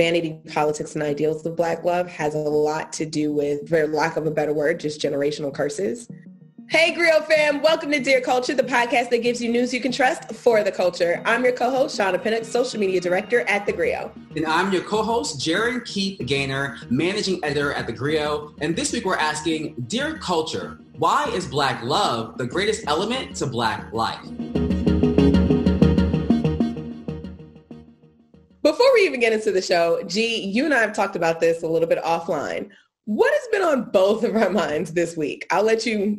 Vanity Politics and Ideals of Black Love has a lot to do with, for lack of a better word, just generational curses. Hey, Griot fam. Welcome to Dear Culture, the podcast that gives you news you can trust for the culture. I'm your co-host, Shauna Pinnock, social media director at The Griot. And I'm your co-host, Jaren Keith Gainer, managing editor at The Griot. And this week we're asking, Dear Culture, why is Black love the greatest element to Black life? Before we even get into the show, G, you and I have talked about this a little bit offline. What has been on both of our minds this week? I'll let you,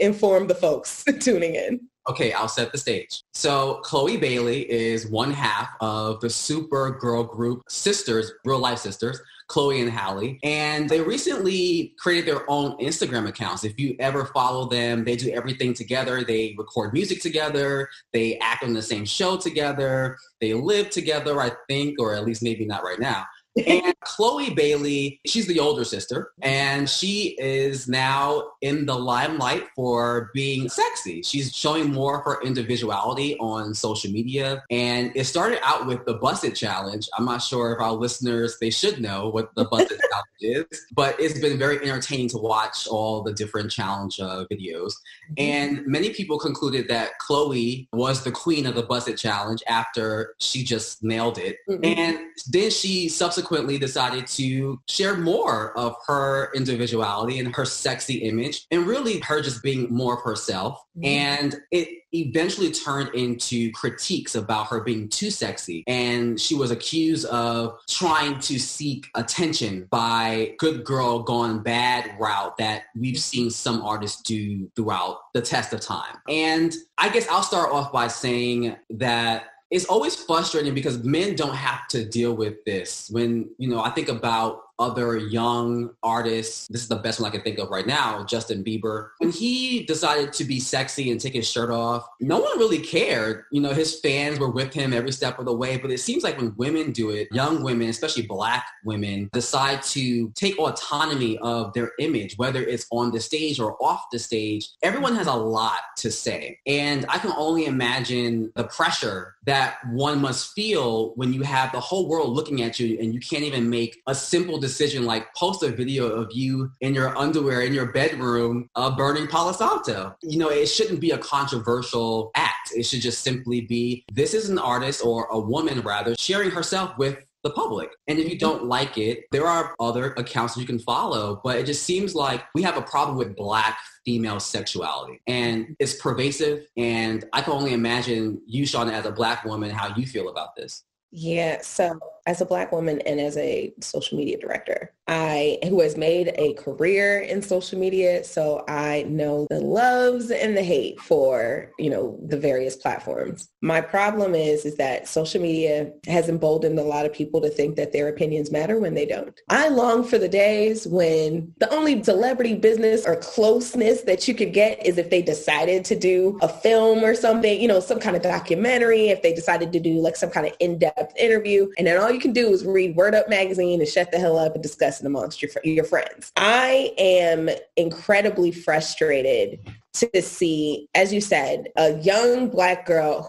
inform the folks tuning in. Okay, I'll set the stage. So Chloe Bailey is one half of the Supergirl group sisters, real life sisters, Chloe and Hallie. And they recently created their own Instagram accounts. If you ever follow them, they do everything together. They record music together. They act on the same show together. They live together, I think, or at least maybe not right now. And Chloe Bailey, she's the older sister, and she is now in the limelight for being sexy. She's showing more of her individuality on social media. And it started out with the Buss It challenge. I'm not sure if our listeners, they should know what the Buss It challenge is, but it's been very entertaining to watch all the different challenge videos. And many people concluded that Chloe was the queen of the Buss It challenge after she just nailed it. Mm-hmm. And then she subsequently decided to share more of her individuality and her sexy image and really her just being more of herself. Mm-hmm. And it eventually turned into critiques about her being too sexy. And she was accused of trying to seek attention by good girl gone bad route that we've seen some artists do throughout the test of time. And I guess I'll start off by saying that it's always frustrating because men don't have to deal with this. When, I think about other young artists, this is the best one I can think of right now, Justin Bieber. When he decided to be sexy and take his shirt off, no one really cared. His fans were with him every step of the way, but it seems like when women do it, young women, especially Black women, decide to take autonomy of their image, whether it's on the stage or off the stage. Everyone has a lot to say. And I can only imagine the pressure that one must feel when you have the whole world looking at you and you can't even make a simple decision like post a video of you in your underwear in your bedroom burning Palo Santo. It shouldn't be a controversial act. It should just simply be, this is an artist, or a woman rather, sharing herself with the public. And if you don't like it, there are other accounts you can follow, but it just seems like we have a problem with Black female sexuality, and it's pervasive. And I can only imagine you, Shauna, as a Black woman, how you feel about this. Yeah. So as a Black woman and as a social media director, who has made a career in social media, so I know the loves and the hate for, the various platforms. My problem is that social media has emboldened a lot of people to think that their opinions matter when they don't. I long for the days when the only celebrity business or closeness that you could get is if they decided to do a film or something, some kind of documentary, if they decided to do like some kind of in-depth interview, and then all you can do is read Word Up magazine and shut the hell up and discuss it amongst your friends. I am incredibly frustrated to see, as you said, a young Black woman,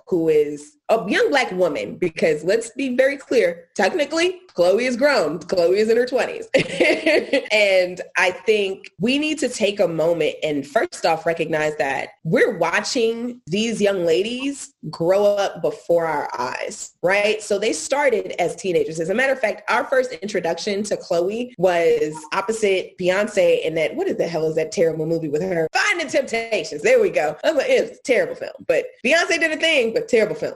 because let's be very clear, technically, Chloe is grown. Chloe is in her 20s. And I think we need to take a moment and first off recognize that we're watching these young ladies grow up before our eyes, right? So they started as teenagers. As a matter of fact, our first introduction to Chloe was opposite Beyonce in that, what the hell is that terrible movie with her? Finding Temptations. There we go. I was like, it's a terrible film. But Beyonce did a thing, but terrible film.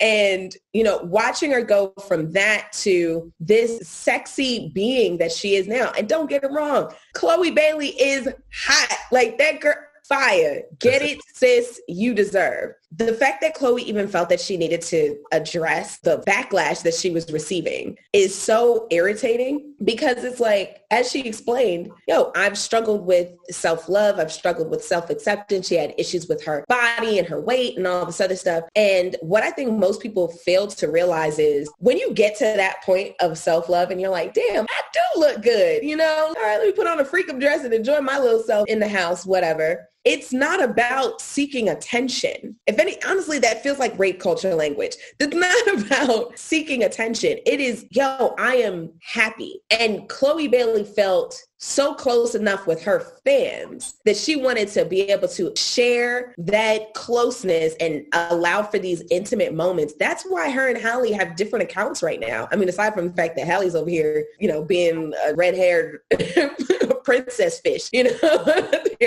And, watching her go from that to this sexy being that she is now. And don't get it wrong, Chloe Bailey is hot. Like that girl, fire. Get it, sis, you deserve. The fact that Chloe even felt that she needed to address the backlash that she was receiving is so irritating, because it's like, as she explained, I've struggled with self-love. I've struggled with self-acceptance. She had issues with her body and her weight and all this other stuff. And what I think most people fail to realize is when you get to that point of self-love and you're like, damn, I do look good, all right, let me put on a freakum dress and enjoy my little self in the house, whatever. It's not about seeking attention. If honestly, that feels like rape culture language. That's not about seeking attention. It is, yo, I am happy. And Chloe Bailey felt so close enough with her fans that she wanted to be able to share that closeness and allow for these intimate moments. That's why her and Hallie have different accounts right now. I mean, aside from the fact that Hallie's over here, you know, being a red-haired princess fish, you know,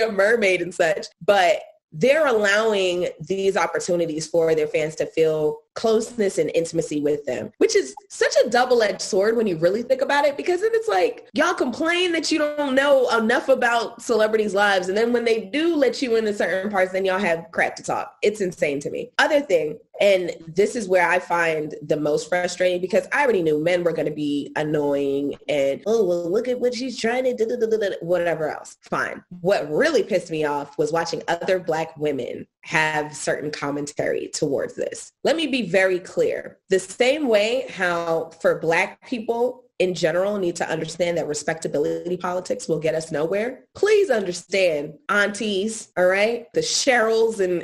a mermaid and such, but they're allowing these opportunities for their fans to feel closeness and intimacy with them, which is such a double-edged sword when you really think about it, because then it's like, y'all complain that you don't know enough about celebrities' lives, and then when they do let you into certain parts, then y'all have crap to talk. It's insane to me. Other thing, and this is where I find the most frustrating, because I already knew men were going to be annoying and, oh, well, look at what she's trying to do, whatever else. Fine. What really pissed me off was watching other Black women have certain commentary towards this. Let me be very clear. The same way how for Black people in general need to understand that respectability politics will get us nowhere, please understand, aunties, all right, the Cheryls and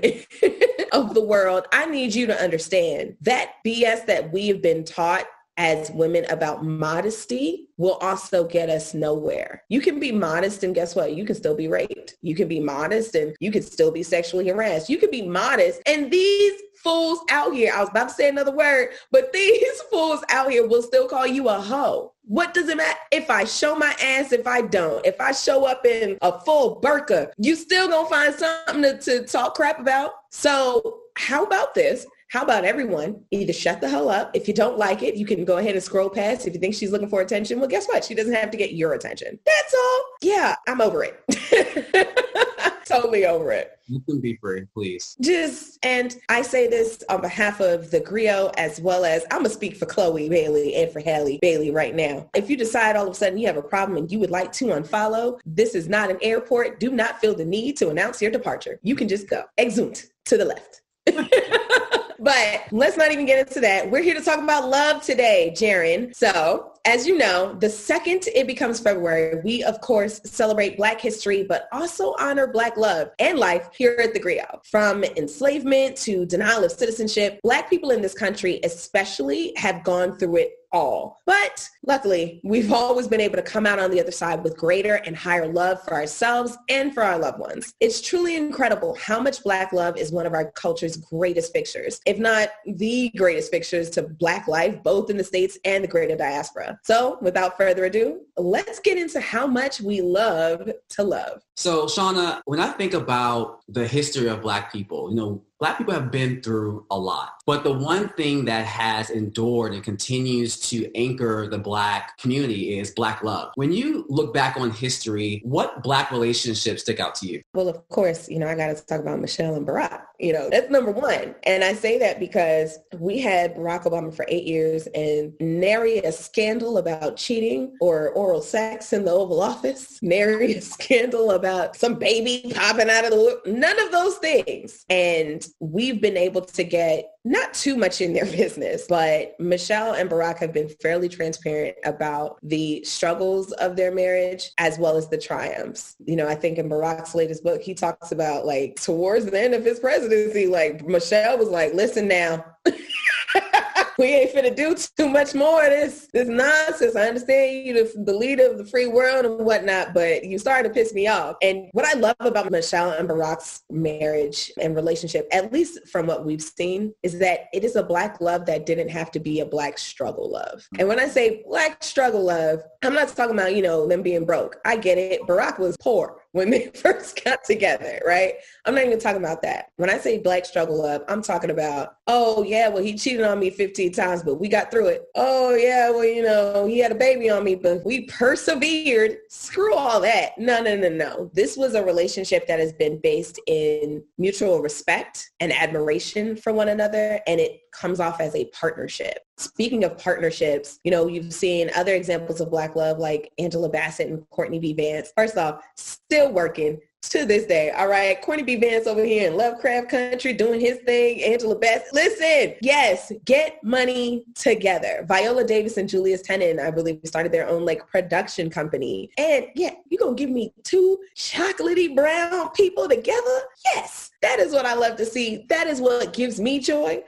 of the world, I need you to understand that BS that we have been taught as women about modesty will also get us nowhere. You can be modest and guess what? You can still be raped. You can be modest and you can still be sexually harassed. You can be modest and these fools out here, I was about to say another word, but these fools out here will still call you a hoe. What does it matter if I show my ass, if I don't, if I show up in a full burqa, you still gonna find something to talk crap about? So how about this? How about everyone either shut the hell up? If you don't like it, you can go ahead and scroll past. If you think she's looking for attention, well, guess what? She doesn't have to get your attention. That's all. Yeah, I'm over it. Totally over it. Let them be free, please. And I say this on behalf of the Griot, as well as I'm going to speak for Chloe Bailey and for Hallie Bailey right now. If you decide all of a sudden you have a problem and you would like to unfollow, this is not an airport. Do not feel the need to announce your departure. You can just go. Exeunt to the left. But let's not even get into that. We're here to talk about love today, Jaren. So, as you know, the second it becomes February, we, of course, celebrate Black history, but also honor Black love and life here at the Griot. From enslavement to denial of citizenship, Black people in this country especially have gone through it all. But luckily, we've always been able to come out on the other side with greater and higher love for ourselves and for our loved ones. It's truly incredible how much Black love is one of our culture's greatest fixtures, if not the greatest fixtures to Black life, both in the States and the greater diaspora. So without further ado, let's get into how much we love to love. So Shauna, when I think about the history of Black people, you know, Black people have been through a lot, but the one thing that has endured and continues to anchor the Black community is Black love. When you look back on history, what Black relationships stick out to you? Well, of course, you know, I got to talk about Michelle and Barack. You know, that's number one. And I say that because we had Barack Obama for 8 years and nary a scandal about cheating or oral sex in the Oval Office, nary a scandal about some baby popping out of the loop, none of those things. And we've been able to get not too much in their business, but Michelle and Barack have been fairly transparent about the struggles of their marriage as well as the triumphs. You know, I think in Barack's latest book, he talks about like towards the end of his presidency, like Michelle was like, listen now. We ain't finna do too much more of this nonsense. I understand you, the leader of the free world and whatnot, but you started to piss me off. And what I love about Michelle and Barack's marriage and relationship, at least from what we've seen, is that it is a Black love that didn't have to be a Black struggle love. And when I say Black struggle love, I'm not talking about, you know, them being broke. I get it. Barack was poor when they first got together, right? I'm not even talking about that. When I say Black struggle love, I'm talking about, oh yeah, well, he cheated on me 15 times, but we got through it. Oh yeah, well, you know, he had a baby on me, but we persevered. Screw all that. No. This was a relationship that has been based in mutual respect and admiration for one another, and it comes off as a partnership. Speaking of partnerships, you know, you've seen other examples of Black love like Angela Bassett and Courtney B. Vance. First off, still working to this day. All right. Courtney B. Vance over here in Lovecraft Country doing his thing. Angela Bassett. Listen, yes, get money together. Viola Davis and Julius Tennon, I believe, started their own like production company. And yeah, you gonna give me two chocolatey brown people together? Yes. That is what I love to see. That is what gives me joy.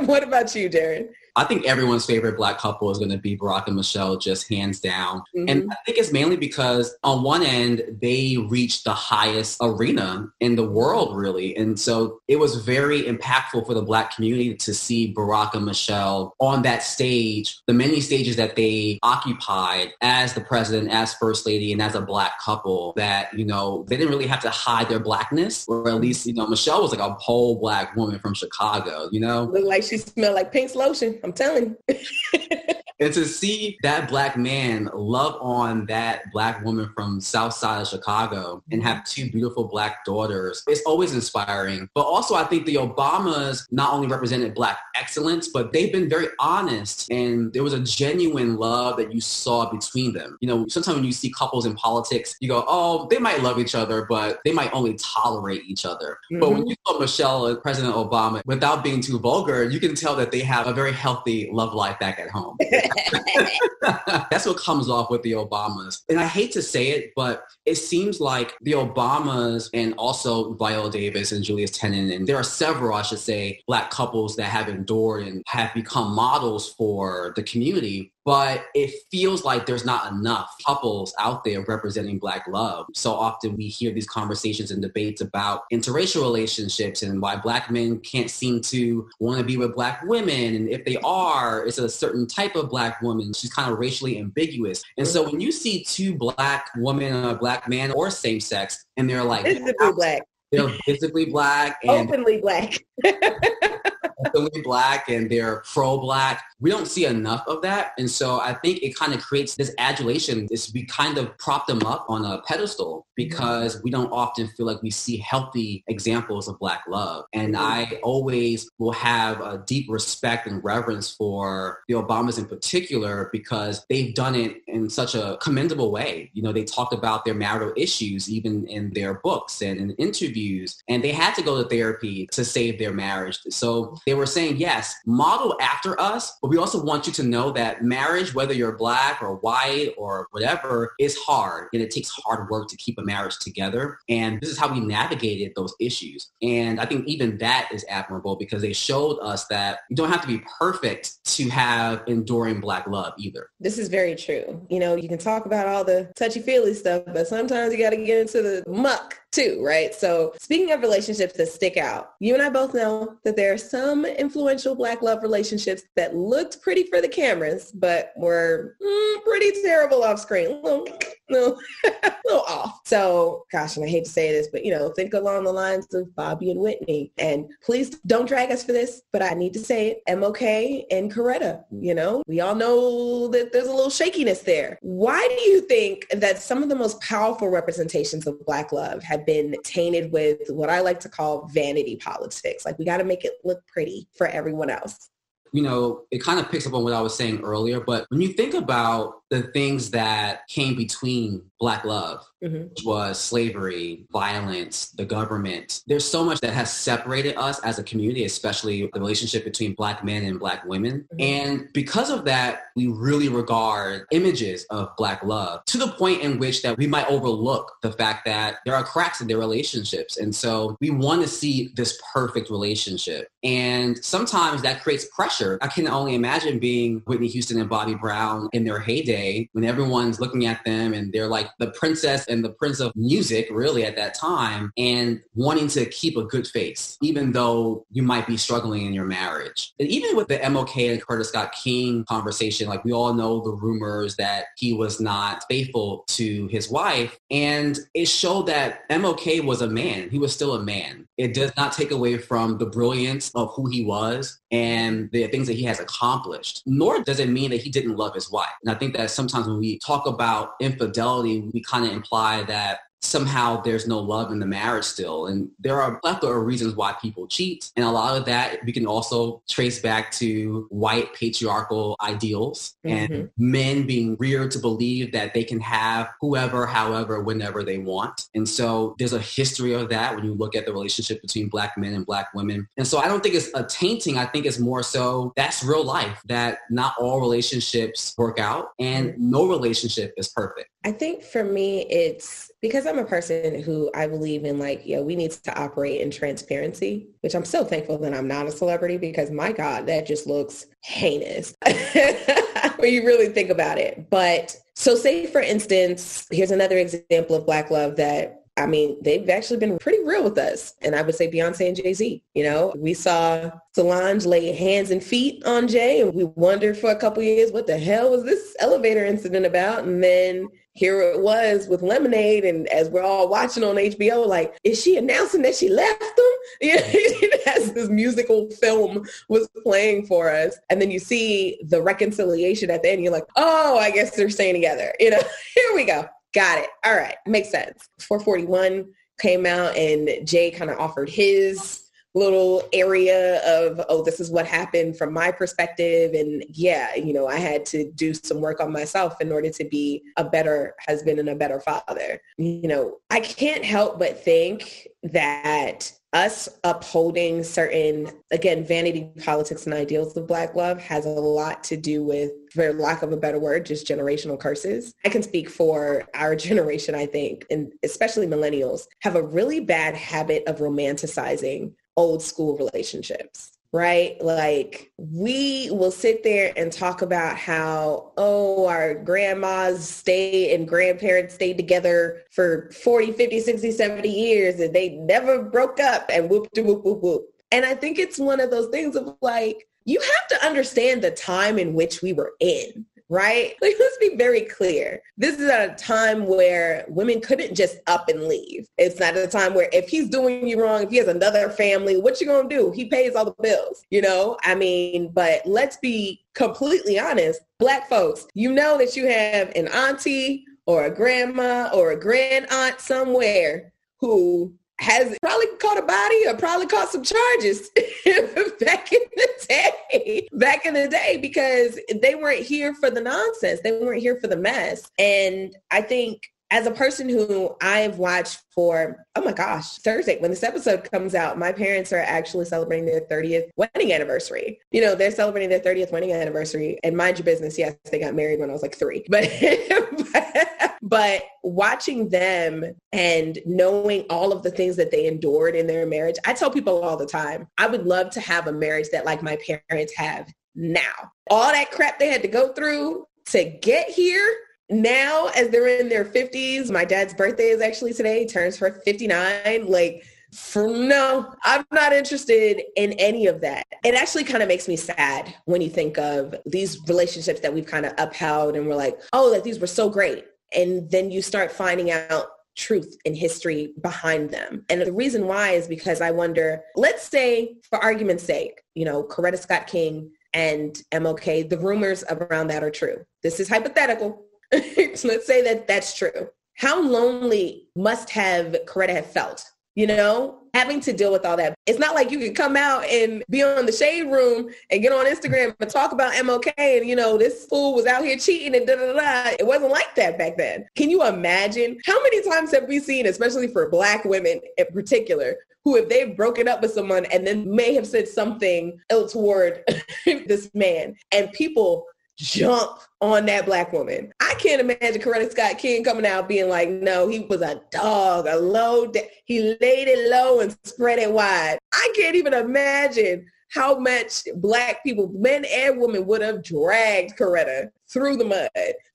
What about you, Jaren? I think everyone's favorite Black couple is going to be Barack and Michelle, just hands down. Mm-hmm. And I think it's mainly because on one end, they reached the highest arena in the world, really. And so it was very impactful for the Black community to see Barack and Michelle on that stage, the many stages that they occupied as the president, as first lady, and as a Black couple, that, you know, they didn't really have to hide their Blackness, or at least, you know, Michelle was like a whole Black woman from Chicago, you know? Looked like she smelled like Pink's lotion. I'm telling you. And to see that Black man love on that Black woman from South Side of Chicago and have two beautiful Black daughters, it's always inspiring. But also, I think the Obamas not only represented Black excellence, but they've been very honest. And there was a genuine love that you saw between them. You know, sometimes when you see couples in politics, you go, oh, they might love each other, but they might only tolerate each other. Mm-hmm. But when you saw Michelle and President Obama, without being too vulgar, you can tell that they have a very healthy love life back at home. That's what comes off with the Obamas. And I hate to say it, but it seems like the Obamas and also Viola Davis and Julius Tennon, and there are several, I should say, Black couples that have endured and have become models for the community. But it feels like there's not enough couples out there representing Black love. So often we hear these conversations and debates about interracial relationships and why Black men can't seem to want to be with Black women. And if they are, it's a certain type of Black woman. She's kind of racially ambiguous. And so when you see two Black women and a Black man or same sex, and they're like, they're physically Black. And openly Black. Black and they're pro-Black. We don't see enough of that. And so I think it kind of creates this adulation. We kind of prop them up on a pedestal because we don't often feel like we see healthy examples of Black love. And I always will have a deep respect and reverence for the Obamas in particular because they've done it in such a commendable way. You know, they talked about their marital issues even in their books and in interviews. And they had to go to therapy to save their marriage. So they were saying, yes, model after us, but we also want you to know that marriage, whether you're Black or white or whatever, is hard. And it takes hard work to keep a marriage together. And this is how we navigated those issues. And I think even that is admirable because they showed us that you don't have to be perfect to have enduring Black love either. This is very true. You know, you can talk about all the touchy-feely stuff, but sometimes you got to get into the muck too, right? So speaking of relationships that stick out, you and I both know that there are some influential Black love relationships that looked pretty for the cameras, but were pretty terrible off screen. A little off. So, gosh, and I hate to say this, but, you know, think along the lines of Bobby and Whitney. And please don't drag us for this, but I need to say it. MLK and Coretta, you know, we all know that there's a little shakiness there. Why do you think that some of the most powerful representations of Black love have been tainted with what I like to call vanity politics? Like, we got to make it look pretty for everyone else. You know, it kind of picks up on what I was saying earlier, but when you think about the things that came between Black love, which was slavery, violence, the government, there's so much that has separated us as a community, especially the relationship between Black men and Black women. And because of that, we really regard images of Black love to the point in which that we might overlook the fact that there are cracks in their relationships. And so we want to see this perfect relationship. And sometimes that creates pressure. I can only imagine being Whitney Houston and Bobby Brown in their heyday when everyone's looking at them and they're like the princess and the prince of music really at that time and wanting to keep a good face, even though you might be struggling in your marriage. And even with the MLK and Coretta Scott King conversation, like we all know the rumors that he was not faithful to his wife. And it showed that MLK was a man. He was still a man. It does not take away from the brilliance of who he was and the things that he has accomplished, nor does it mean that he didn't love his wife. And I think that sometimes when we talk about infidelity, we kind of imply that somehow there's no love in the marriage still. And there are a plethora of reasons why people cheat. And a lot of that we can also trace back to white patriarchal ideals and men being reared to believe that they can have whoever, however, whenever they want. And so there's a history of that when you look at the relationship between Black men and Black women. And so I don't think it's a tainting. I think it's more so that's real life, that not all relationships work out and no relationship is perfect. I think for me, it's because I'm a person who I believe in, like, yeah, we need to operate in transparency, which I'm so thankful that I'm not a celebrity because my God, that just looks heinous when you really think about it. But so say, for instance, here's another example of Black love that, I mean, they've actually been pretty real with us. And I would say Beyonce and Jay-Z, you know, we saw Solange lay hands and feet on Jay and we wondered for a couple of years, what the hell was this elevator incident about? And then here it was with Lemonade. And as we're all watching on HBO, like, is she announcing that she left them? As this musical film was playing for us. And then you see the reconciliation at the end. You're like, oh, I guess they're staying together. You know, here we go. Got it. All right. Makes sense. 4:41 came out and Jay kind of offered his little area of, oh, this is what happened from my perspective. And yeah, you know, I had to do some work on myself in order to be a better husband and a better father. You know, I can't help but think that us upholding certain, again, vanity politics and ideals of Black love has a lot to do with, for lack of a better word, just generational curses. I can speak for our generation, I think, and especially millennials, have a really bad habit of romanticizing old school relationships, right? Like, we will sit there and talk about how, oh, our grandmas stay and grandparents stayed together for 40, 50, 60, 70 years and they never broke up and whoop. And I think it's one of those things of like, you have to understand the time in which we were in, right? Like, let's be very clear. This is at a time where women couldn't just up and leave. It's not a time where if he's doing you wrong, if he has another family, what you gonna do? He pays all the bills, you know? I mean, but let's be completely honest. Black folks, you know that you have an auntie or a grandma or a grand aunt somewhere who has probably caught a body or probably caught some charges back in the day, because they weren't here for the nonsense. They weren't here for the mess. And I think as a person who I've watched for, oh my gosh, Thursday, when this episode comes out, my parents are actually celebrating their 30th wedding anniversary. You know, they're celebrating their 30th wedding anniversary. And mind your business, yes, they got married when I was like 3. But watching them and knowing all of the things that they endured in their marriage, I tell people all the time, I would love to have a marriage that like my parents have now. All that crap they had to go through to get here. Now, as they're in their 50s, my dad's birthday is actually today, turns for 59. Like, no, I'm not interested in any of that. It actually kind of makes me sad when you think of these relationships that we've kind of upheld and we're like, oh, like these were so great. And then you start finding out truth and history behind them. And the reason why is because I wonder, let's say for argument's sake, you know, Coretta Scott King and MLK, the rumors around that are true. This is hypothetical. Let's say that that's true. How lonely must have Coretta have felt, you know, having to deal with all that? It's not like you can come out and be on the Shade Room and get on Instagram and talk about MLK and, you know, this fool was out here cheating and da-da-da. It wasn't like that back then. Can you imagine? How many times have we seen, especially for Black women in particular, who if they've broken up with someone and then may have said something ill toward this man and people jump on that Black woman? I can't imagine Coretta Scott King coming out being like, no, he was a dog, a he laid it low and spread it wide. I can't even imagine how much Black people, men and women, would have dragged Coretta through the mud.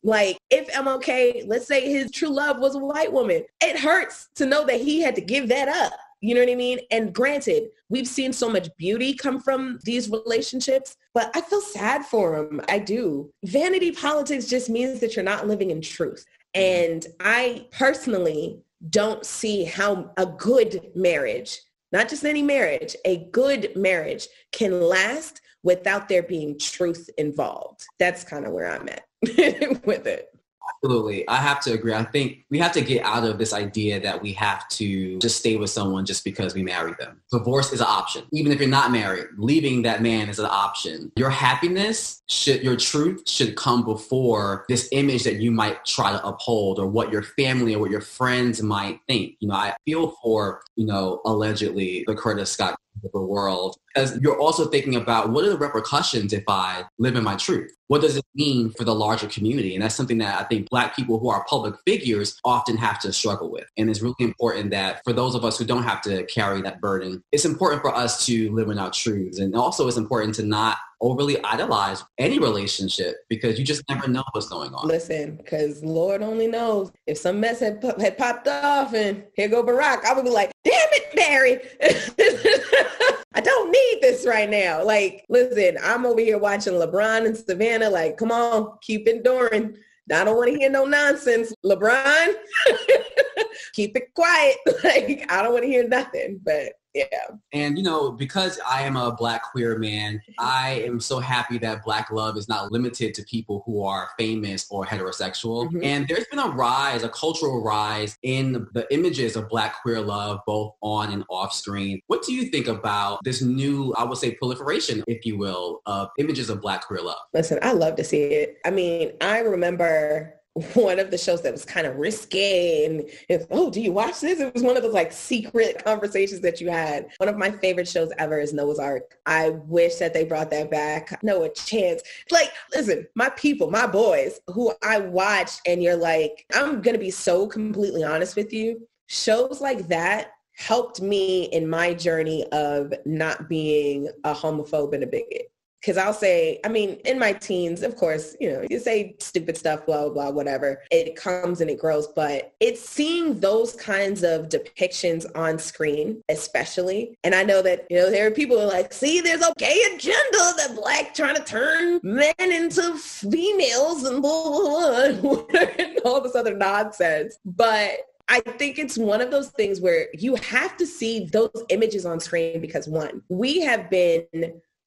Like, if MLK, let's say his true love was a white woman, it hurts to know that he had to give that up. You know what I mean? And granted, we've seen so much beauty come from these relationships, but I feel sad for them. I do. Vanity politics just means that you're not living in truth. And I personally don't see how a good marriage, not just any marriage, a good marriage can last without there being truth involved. That's kind of where I'm at with it. Absolutely. I have to agree. I think we have to get out of this idea that we have to just stay with someone just because we marry them. Divorce is an option. Even if you're not married, leaving that man is an option. Your happiness, your truth should come before this image that you might try to uphold or what your family or what your friends might think. You know, I feel for, you know, allegedly the Coretta Scott of the world, because you're also thinking about what are the repercussions if I live in my truth? What does it mean for the larger community? And that's something that I think Black people who are public figures often have to struggle with. And it's really important that for those of us who don't have to carry that burden, it's important for us to live in our truths. And also it's important to not overly idolize any relationship because you just never know what's going on. Listen, because Lord only knows if some mess had popped off and here go Barack, I would be like, damn it, Barry. I don't need this right now. Like, listen, I'm over here watching LeBron and Savannah. Like, come on, keep enduring. I don't want to hear no nonsense, LeBron. Keep it quiet. Like, I don't want to hear nothing, but yeah. And, you know, because I am a Black queer man, I am so happy that Black love is not limited to people who are famous or heterosexual. Mm-hmm. And there's been a rise, a cultural rise in the images of Black queer love, both on and off screen. What do you think about this new, I would say, proliferation, if you will, of images of Black queer love? Listen, I love to see it. I mean, I remember one of the shows that was kind of risque and it's, oh, do you watch this? It was one of those like secret conversations that you had. One of my favorite shows ever is Noah's Arc. I wish that they brought that back. No, a chance. Like, listen, my people, my boys who I watch and you're like, I'm going to be so completely honest with you. Shows like that helped me in my journey of not being a homophobe and a bigot. Because I'll say, I mean, in my teens, of course, you know, you say stupid stuff, blah, blah, whatever. It comes and it grows. But it's seeing those kinds of depictions on screen, especially. And I know that, you know, there are people who are like, see, there's a gay agenda that Black trying to turn men into females and blah, blah, blah, and all this other nonsense. But I think it's one of those things where you have to see those images on screen because, one, we have been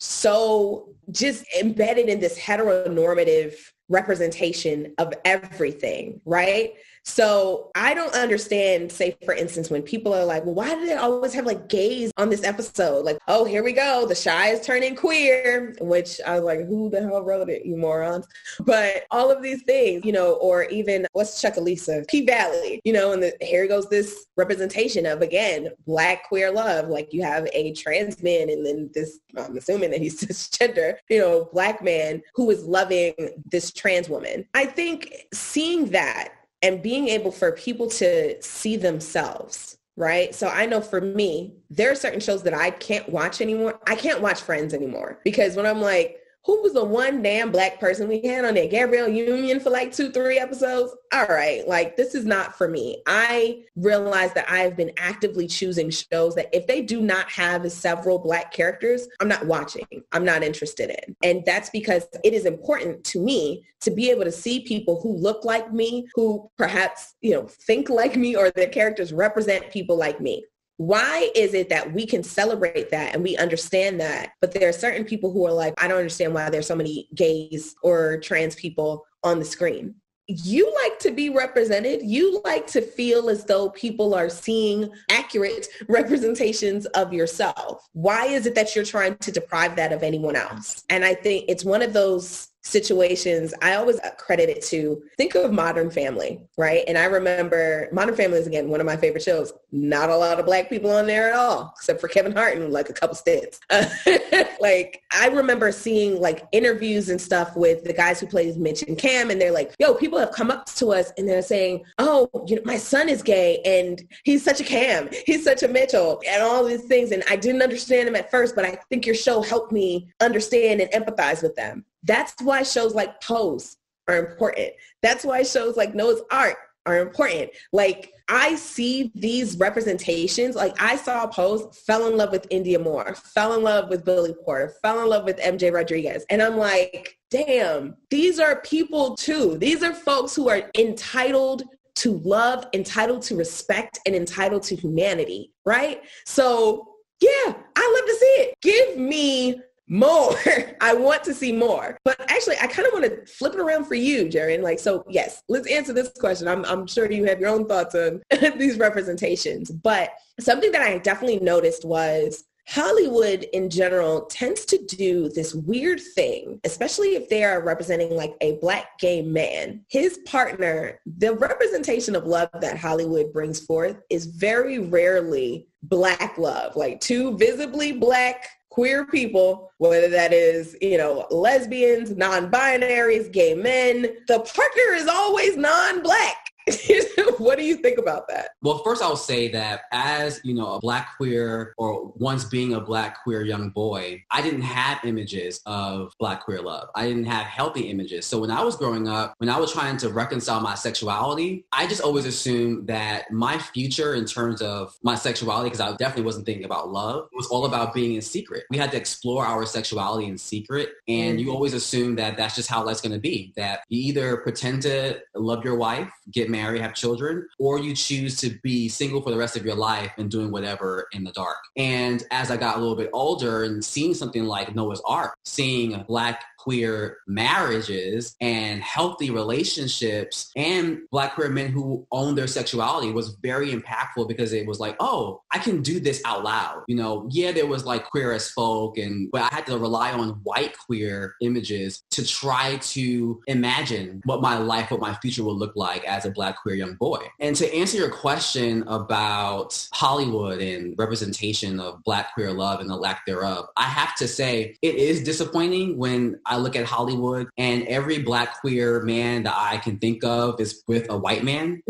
so just embedded in this heteronormative representation of everything, right? So I don't understand, say, for instance, when people are like, well, why do they always have like gays on this episode? Like, oh, here we go. The shy is turning queer, which I was like, who the hell wrote it, you morons? But all of these things, you know, or even what's Chuckalisa? P-Valley, you know, and here goes this representation of, again, Black queer love. Like you have a trans man and then this, I'm assuming that he's cisgender, you know, Black man who is loving this trans woman. I think seeing that and being able for people to see themselves, right? So I know for me, there are certain shows that I can't watch anymore. I can't watch Friends anymore because when I'm like, who was the one damn Black person we had on there? Gabrielle Union for like 2-3 episodes. All right. Like, this is not for me. I realize that I've been actively choosing shows that if they do not have several Black characters, I'm not watching. I'm not interested in. And that's because it is important to me to be able to see people who look like me, who perhaps, you know, think like me, or their characters represent people like me. Why is it that we can celebrate that and we understand that, but there are certain people who are like, I don't understand why there's so many gays or trans people on the screen? You like to be represented. You like to feel as though people are seeing accurate representations of yourself. Why is it that you're trying to deprive that of anyone else? And I think it's one of those situations I always credit it to. Think of Modern Family, right? And I remember Modern Family is, again, one of my favorite shows. Not a lot of Black people on there at all, except for Kevin Hart and like a couple stints. Like, I remember seeing like interviews and stuff with the guys who plays Mitch and Cam, and they're like, yo, people have come up to us and they're saying, oh, you know, my son is gay and he's such a Cam, he's such a Mitchell, and all these things. And I didn't understand them at first, but I think your show helped me understand and empathize with them. That's why shows like Pose are important. That's why shows like Noah's Ark are important. Like, I see these representations. Like, I saw Pose, fell in love with India Moore, fell in love with Billy Porter, fell in love with MJ Rodriguez. And I'm like, damn, these are people too. These are folks who are entitled to love, entitled to respect, and entitled to humanity, right? So yeah, I love to see it. Give me more. I want to see more. But actually, I kind of want to flip it around for you, Jaren. Like, so yes, let's answer this question. I'm sure you have your own thoughts on these representations. But something that I definitely noticed was Hollywood in general tends to do this weird thing, especially if they are representing like a Black gay man. His partner, the representation of love that Hollywood brings forth is very rarely Black love, like two visibly Black queer people, whether that is, you know, lesbians, non-binaries, gay men. The partner is always non-Black. What do you think about that? Well, first I'll say that as, you know, a Black queer, or once being a Black queer young boy, I didn't have images of Black queer love. I didn't have healthy images. So when I was growing up, when I was trying to reconcile my sexuality, I just always assumed that my future in terms of my sexuality, because I definitely wasn't thinking about love, was all about being in secret. We had to explore our sexuality in secret. And you always assume that that's just how life's going to be, that you either pretend to love your wife, get married, have children, or you choose to be single for the rest of your life and doing whatever in the dark. And as I got a little bit older and seeing something like Noah's Ark, seeing Black queer marriages and healthy relationships and Black queer men who own their sexuality was very impactful, because it was like, oh, I can do this out loud. You know, yeah, there was like queer as folk, but I had to rely on white queer images to try to imagine what my life, what my future would look like as a Black queer young boy. And to answer your question about Hollywood and representation of Black queer love and the lack thereof, I have to say it is disappointing when I look at Hollywood and every Black queer man that I can think of is with a white man.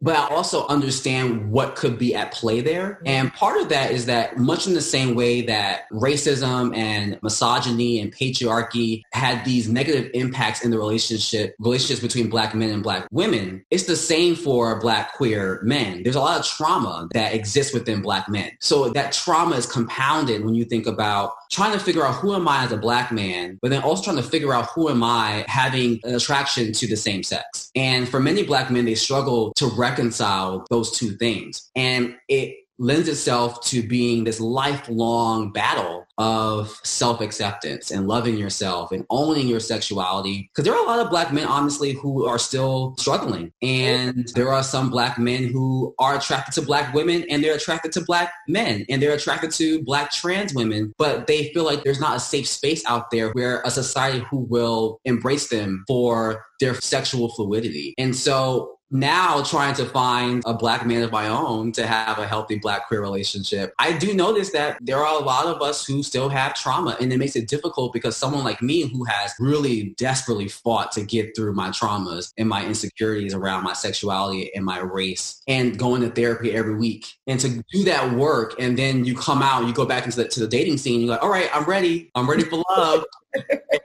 But I also understand what could be at play there. And part of that is that much in the same way that racism and misogyny and patriarchy had these negative impacts in the relationships between Black men and Black women, it's the same for Black queer men. There's a lot of trauma that exists within Black men. So that trauma is compounded when you think about trying to figure out who am I as a Black man, but then also trying to figure out who am I having an attraction to the same sex. And for many Black men, they struggle to reconcile those two things. And it lends itself to being this lifelong battle of self-acceptance and loving yourself and owning your sexuality. Because there are a lot of Black men, honestly, who are still struggling. And there are some Black men who are attracted to Black women, and they're attracted to Black men, and they're attracted to Black trans women. But they feel like there's not a safe space out there where a society who will embrace them for their sexual fluidity. And so now trying to find a Black man of my own to have a healthy Black queer relationship, I do notice that there are a lot of us who still have trauma, and it makes it difficult because someone like me who has really desperately fought to get through my traumas and my insecurities around my sexuality and my race and going to therapy every week, and to do that work, and then you come out, you go back into the dating scene, you're like, all right, I'm ready for love.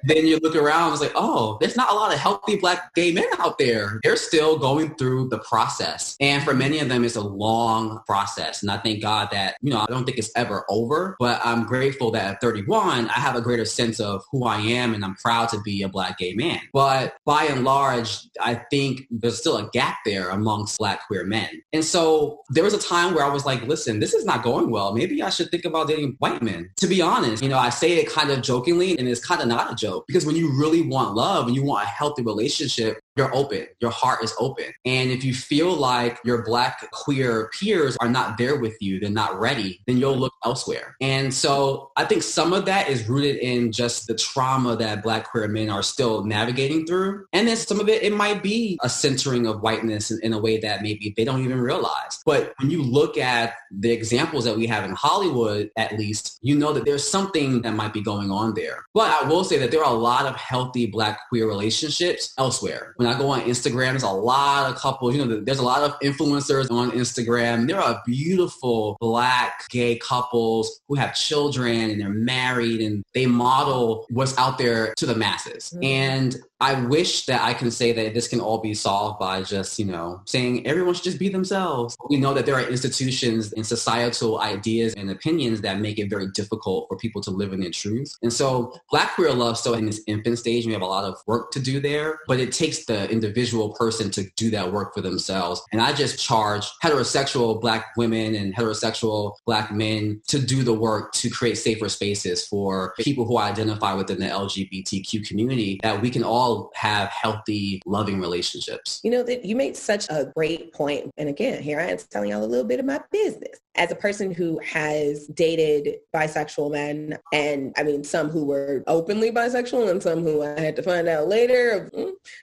Then you look around and it's like, oh, there's not a lot of healthy Black gay men out there. They're still going through the process. And for many of them, it's a long process. And I thank God that, you know, I don't think it's ever over, but I'm grateful that at 31, I have a greater sense of who I am, and I'm proud to be a Black gay man. But by and large, I think there's still a gap there amongst Black queer men. And so there was a time where I was like, listen, this is not going well. Maybe I should think about dating white men. To be honest, you know, I say it kind of jokingly, and it's kind of not a joke, because when you really want love and you want a healthy relationship, you're open. Your heart is open. And if you feel like your Black queer peers are not there with you, they're not ready, then you'll look elsewhere. And so I think some of that is rooted in just the trauma that Black queer men are still navigating through. And then some of it might be a centering of whiteness in a way that maybe they don't even realize. But when you look at the examples that we have in Hollywood, at least, you know that there's something that might be going on there. But I will say that there are a lot of healthy Black queer relationships elsewhere. When I go on Instagram, there's a lot of couples, you know, there's a lot of influencers on Instagram. There are beautiful Black gay couples who have children and they're married, and they model what's out there to the masses. Mm-hmm. And I wish that I can say that this can all be solved by just, you know, saying everyone should just be themselves. We know that there are institutions and societal ideas and opinions that make it very difficult for people to live in their truth. And so Black queer love still in this infant stage. We have a lot of work to do there, but it takes the individual person to do that work for themselves. And I just charge heterosexual Black women and heterosexual Black men to do the work to create safer spaces for people who identify within the LGBTQ community, that we can all have healthy, loving relationships. You know, that you made such a great point. And again, here I am telling y'all a little bit of my business. As a person who has dated bisexual men, and I mean, some who were openly bisexual and some who I had to find out later,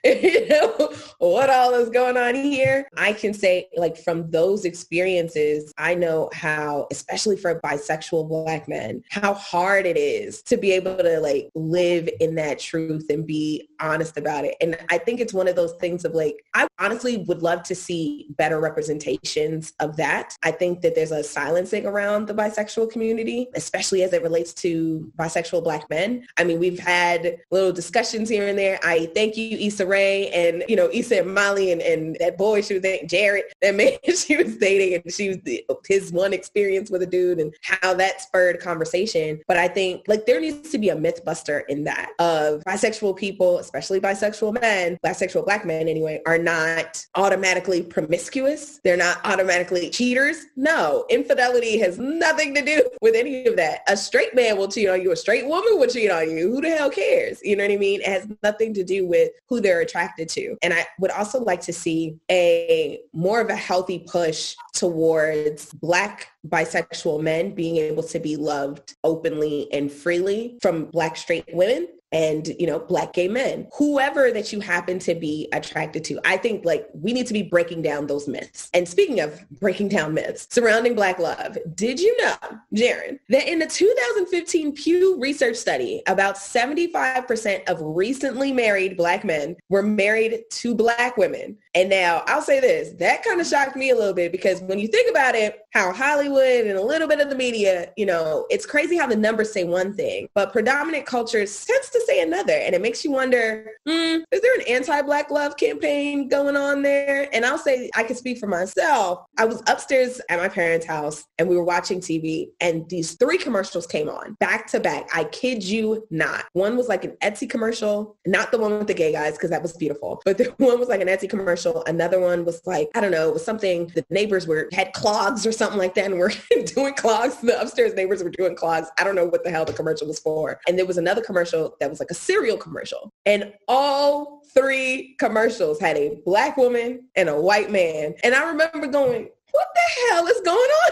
you know, what all is going on here. I can say, like, from those experiences, I know how, especially for bisexual Black men, how hard it is to be able to, like, live in that truth and be honest about it. And I think it's one of those things of, like, I honestly would love to see better representations of that. I think that there's a silencing around the bisexual community, especially as it relates to bisexual Black men. I mean, we've had little discussions here and there. I thank you, Issa Rae, and, you know, Issa and Molly and that boy she was dating, Jared, that man she was dating, and she was his one experience with a dude and how that spurred conversation. But I think, like, there needs to be a myth buster in that of bisexual people, especially bisexual men, bisexual Black men anyway, are not automatically promiscuous. They're not automatically cheaters. No, infidelity has nothing to do with any of that. A straight man will cheat on you. A straight woman will cheat on you. Who the hell cares? You know what I mean? It has nothing to do with who they're attracted to. And I would also like to see a more of a healthy push towards Black bisexual men being able to be loved openly and freely from Black straight women. And, you know, Black gay men, whoever that you happen to be attracted to. I think, like, we need to be breaking down those myths. And speaking of breaking down myths surrounding Black love, did you know, Jaren, that in the 2015 Pew Research study, about 75% of recently married Black men were married to Black women? And now I'll say this, that kind of shocked me a little bit, because when you think about it, how Hollywood and a little bit of the media, you know, it's crazy how the numbers say one thing, but predominant cultures sense to say another. And it makes you wonder, is there an anti-Black love campaign going on there? And I'll say, I can speak for myself. I was upstairs at my parents' house and we were watching TV, and these three commercials came on back to back. I kid you not. One was like an Etsy commercial, not the one with the gay guys, because that was beautiful, but the one was like an Etsy commercial. Another one was like, I don't know, it was something the neighbors had clogs or something like that, and we're doing clogs. The upstairs neighbors were doing clogs. I don't know what the hell the commercial was for. And there was another commercial that was like a cereal commercial. And all three commercials had a Black woman and a white man. And I remember going, what the hell is going on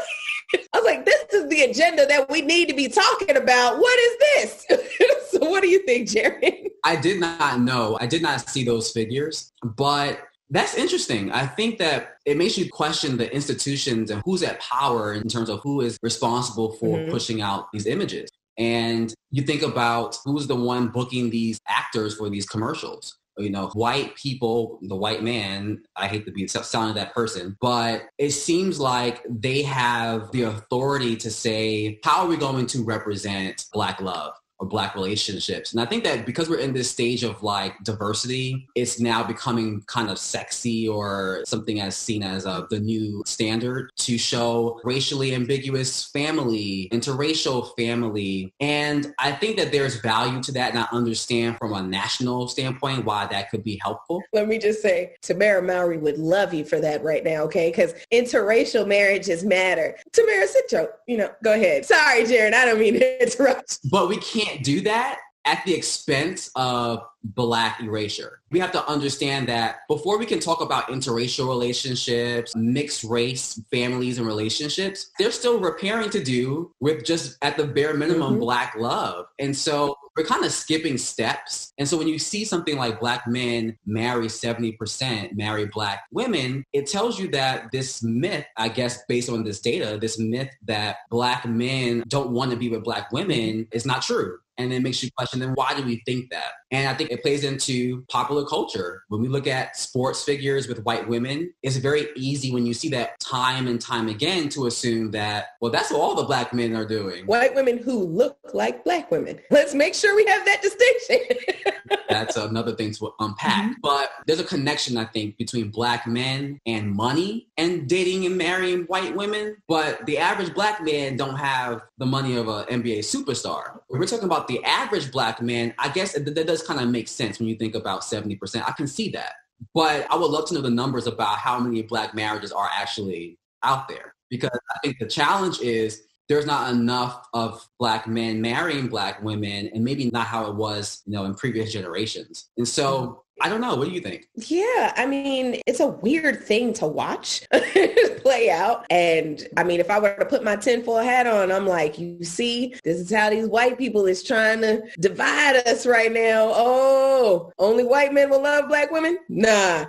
here? I was like, this is the agenda that we need to be talking about. What is this? So what do you think, Jaren? I did not know. I did not see those figures, but that's interesting. I think that it makes you question the institutions and who's at power in terms of who is responsible for pushing out these images. And you think about who's the one booking these actors for these commercials. You know, white people, the white man, I hate to be sounding that person, but it seems like they have the authority to say, how are we going to represent Black love or Black relationships? And I think that because we're in this stage of, like, diversity, it's now becoming kind of sexy or something as seen as the new standard to show racially ambiguous family, interracial family. And I think that there's value to that. And I understand from a national standpoint why that could be helpful. Let me just say, Tamara Mowry would love you for that right now, okay? Because interracial marriages matter. Tamara, you know, go ahead. Sorry, Jaren, I don't mean to interrupt. But we can't do that at the expense of Black erasure. We have to understand that before we can talk about interracial relationships, mixed race families and relationships, they're still repairing to do with just at the bare minimum Black love. And so we're kind of skipping steps. And so when you see something like Black men marry 70%, marry Black women, it tells you that this myth, I guess, based on this data, this myth that Black men don't want to be with Black women is not true. And it makes you question, then why do we think that? And I think it plays into popular culture. When we look at sports figures with white women, it's very easy when you see that time and time again to assume that, well, that's what all the black men are doing. White women who look like black women. Let's make sure we have that distinction. That's another thing to unpack. Mm-hmm. But there's a connection, I think, between black men and money and dating and marrying white women. But the average black man don't have the money of an NBA superstar. We're talking about the average black man. I guess that does kind of make sense when you think about 70%. I can see that. But I would love to know the numbers about how many black marriages are actually out there. Because I think the challenge is there's not enough of black men marrying black women, and maybe not how it was, you know, in previous generations. And so I don't know. What do you think? Yeah. I mean, it's a weird thing to watch play out. And I mean, if I were to put my tinfoil hat on, I'm like, you see, this is how these white people is trying to divide us right now. Oh, only white men will love black women? Nah.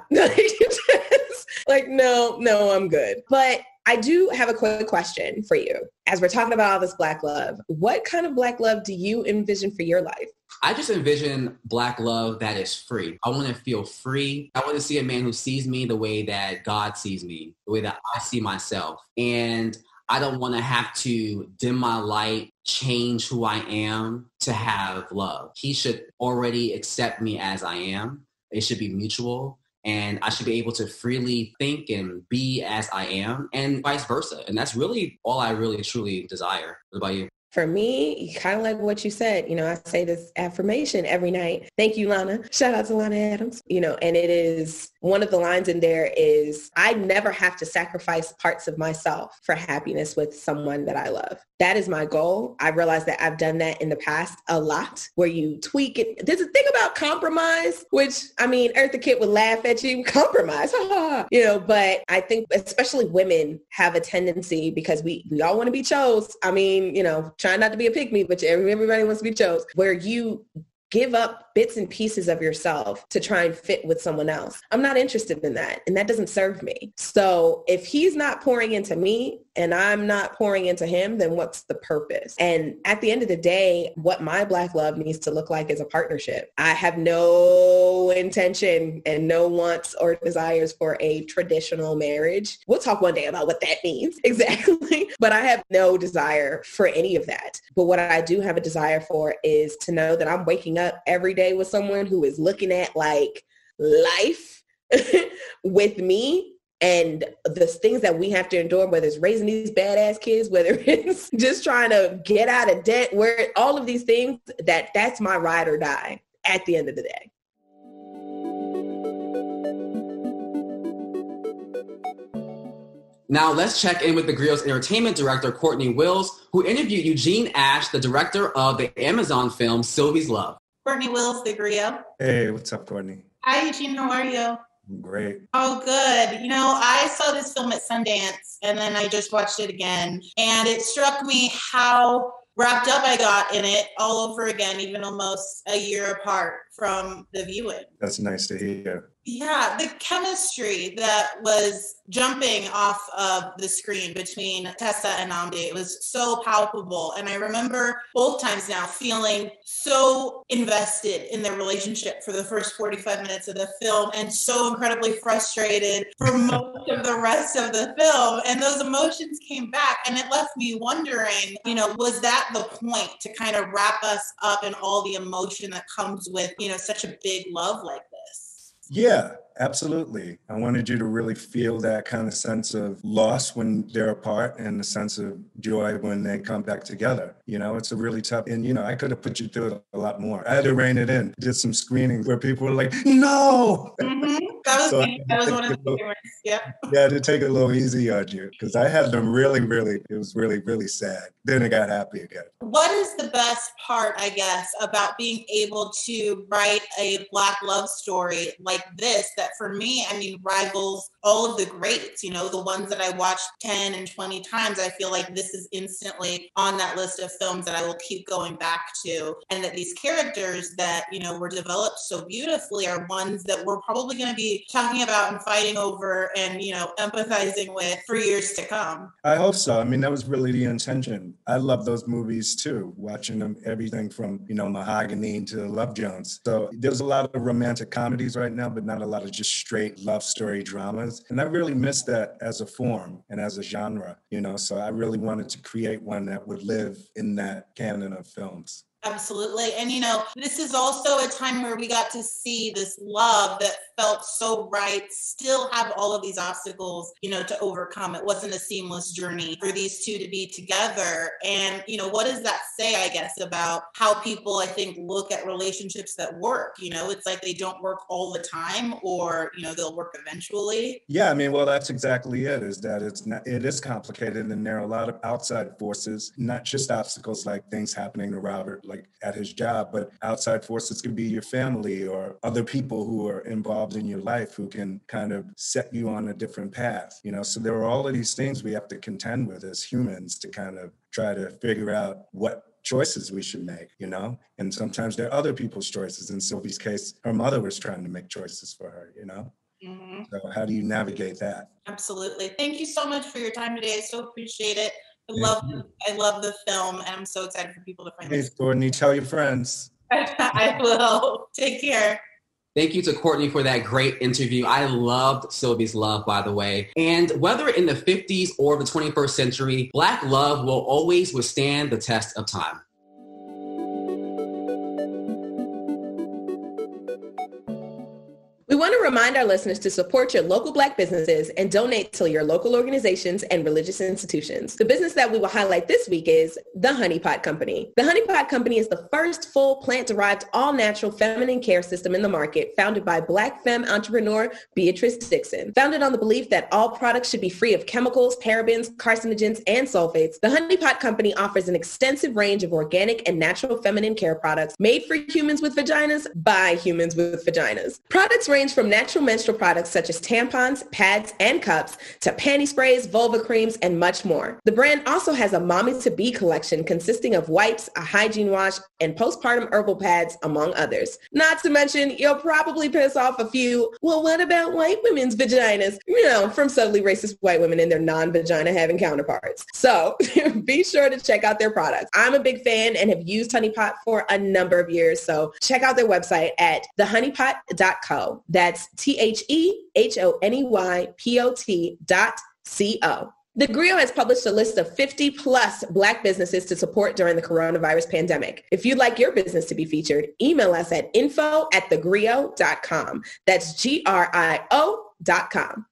Like, no, I'm good. But I do have a quick question for you. As we're talking about all this black love, what kind of black love do you envision for your life? I just envision black love that is free. I want to feel free. I want to see a man who sees me the way that God sees me, the way that I see myself. And I don't want to have to dim my light, change who I am to have love. He should already accept me as I am. It should be mutual. And I should be able to freely think and be as I am, and vice versa. And that's really all I really truly desire. What about you? For me, kind of like what you said, you know, I say this affirmation every night. Thank you, Lana. Shout out to Lana Adams. You know, and it is one of the lines in there is, I never have to sacrifice parts of myself for happiness with someone that I love. That is my goal. I realized that I've done that in the past a lot, where you tweak it. There's a thing about compromise, which, I mean, Eartha Kitt would laugh at you. Compromise. You know, but I think especially women have a tendency, because we all want to be chose. I mean, you know, try not to be a pygmy, but everybody wants to be chose, where you give up bits and pieces of yourself to try and fit with someone else. I'm not interested in that. And that doesn't serve me. So if he's not pouring into me and I'm not pouring into him, then what's the purpose? And at the end of the day, what my black love needs to look like is a partnership. I have no intention and no wants or desires for a traditional marriage. We'll talk one day about what that means exactly. But I have no desire for any of that. But what I do have a desire for is to know that I'm waking up every day with someone who is looking at like life with me. And the things that we have to endure, whether it's raising these badass kids, whether it's just trying to get out of debt, where all of these things, that's my ride or die at the end of the day. Now let's check in with the Griot's entertainment director, Courtney Wills, who interviewed Eugene Ash, the director of the Amazon film, Sylvie's Love. Courtney Wills, the Griot. Hey, what's up, Courtney? Hi, Eugene. How are you? Great. Oh, good. You know, I saw this film at Sundance and then I just watched it again. And it struck me how wrapped up I got in it all over again, even almost a year apart from the viewing. That's nice to hear. Yeah, the chemistry that was jumping off of the screen between Tessa and Nnamdi, it was so palpable. And I remember both times now feeling so invested in their relationship for the first 45 minutes of the film, and so incredibly frustrated for most of the rest of the film. And those emotions came back, and it left me wondering, you know, was that the point to kind of wrap us up in all the emotion that comes with, you know, such a big love like this? Yeah, absolutely. I wanted you to really feel that kind of sense of loss when they're apart and the sense of joy when they come back together. You know, it's a really tough, and you know, I could have put you through it a lot more. I had to rein it in. Did some screenings where people were like, no! Mm-hmm. That was one of the favorites, yeah. Yeah, to take it a little easy on you, because I had them really, it was really, really sad. Then it got happy again. What is the best part, I guess, about being able to write a Black love story like this that, for me, I mean, rivals all of the greats, you know, the ones that I watched 10 and 20 times? I feel like this is instantly on that list of films that I will keep going back to, and that these characters that, you know, were developed so beautifully are ones that we're probably going to be talking about and fighting over and, you know, empathizing with for years to come. I hope so. I mean, that was really the intention. I love those movies too, watching them, everything from, you know, Mahogany to Love Jones. So there's a lot of romantic comedies right now, but not a lot of just straight love story dramas. And I really miss that as a form and as a genre, you know, so I really wanted to create one that would live in that canon of films. Absolutely. And, you know, this is also a time where we got to see this love that felt so right, still have all of these obstacles, you know, to overcome. It wasn't a seamless journey for these two to be together. And, you know, what does that say, I guess, about how people, I think, look at relationships that work? You know, it's like they don't work all the time or, you know, they'll work eventually. Yeah, I mean, well, that's exactly it, is that it's not, it is complicated and there are a lot of outside forces, not just obstacles like things happening to Robert, like at his job, but outside forces can be your family or other people who are involved in your life who can kind of set you on a different path, you know? So there are all of these things we have to contend with as humans to kind of try to figure out what choices we should make, you know? And sometimes there are other people's choices. In Sylvie's case, her mother was trying to make choices for her, you know? Mm-hmm. So how do you navigate that? Absolutely. Thank you so much for your time today. I so appreciate it. I love the film, and I'm so excited for people to find it. Hey, Courtney, tell your friends. I will. Take care. Thank you to Courtney for that great interview. I loved Sylvie's Love, by the way. And whether in the 50s or the 21st century, Black love will always withstand the test of time. We want to remind our listeners to support your local Black businesses and donate to your local organizations and religious institutions. The business that we will highlight this week is The Honey Pot Company. The Honey Pot Company is the first full plant-derived all-natural feminine care system in the market, founded by Black femme entrepreneur Beatrice Dixon. Founded on the belief that all products should be free of chemicals, parabens, carcinogens, and sulfates, The Honey Pot Company offers an extensive range of organic and natural feminine care products made for humans with vaginas by humans with vaginas. Products range from natural menstrual products such as tampons, pads, and cups to panty sprays, vulva creams, and much more. The brand also has a mommy-to-be collection consisting of wipes, a hygiene wash, and postpartum herbal pads, among others. Not to mention, you'll probably piss off a few, well, what about white women's vaginas? You know, from subtly racist white women and their non-vagina-having counterparts. So be sure to check out their products. I'm a big fan and have used Honey Pot for a number of years, so check out their website at thehoneypot.co. That's THEHONEYPOT.co. The Griot has published a list of 50 plus Black businesses to support during the coronavirus pandemic. If you'd like your business to be featured, email us at info@thegriot.com. That's GRIO.com.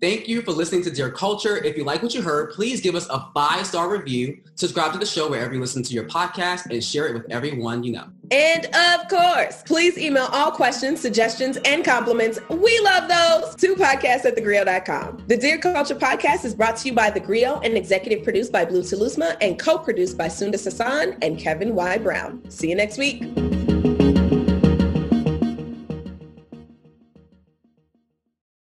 Thank you for listening to Dear Culture. If you like what you heard, please give us a 5-star review, subscribe to the show wherever you listen to your podcast, and share it with everyone you know. And of course, please email all questions, suggestions, and compliments. We love those to podcast@thegriot.com. The Dear Culture podcast is brought to you by The Griot and executive produced by Blue Tulusma and co-produced by Sunda Sasan and Kevin Y. Brown. See you next week.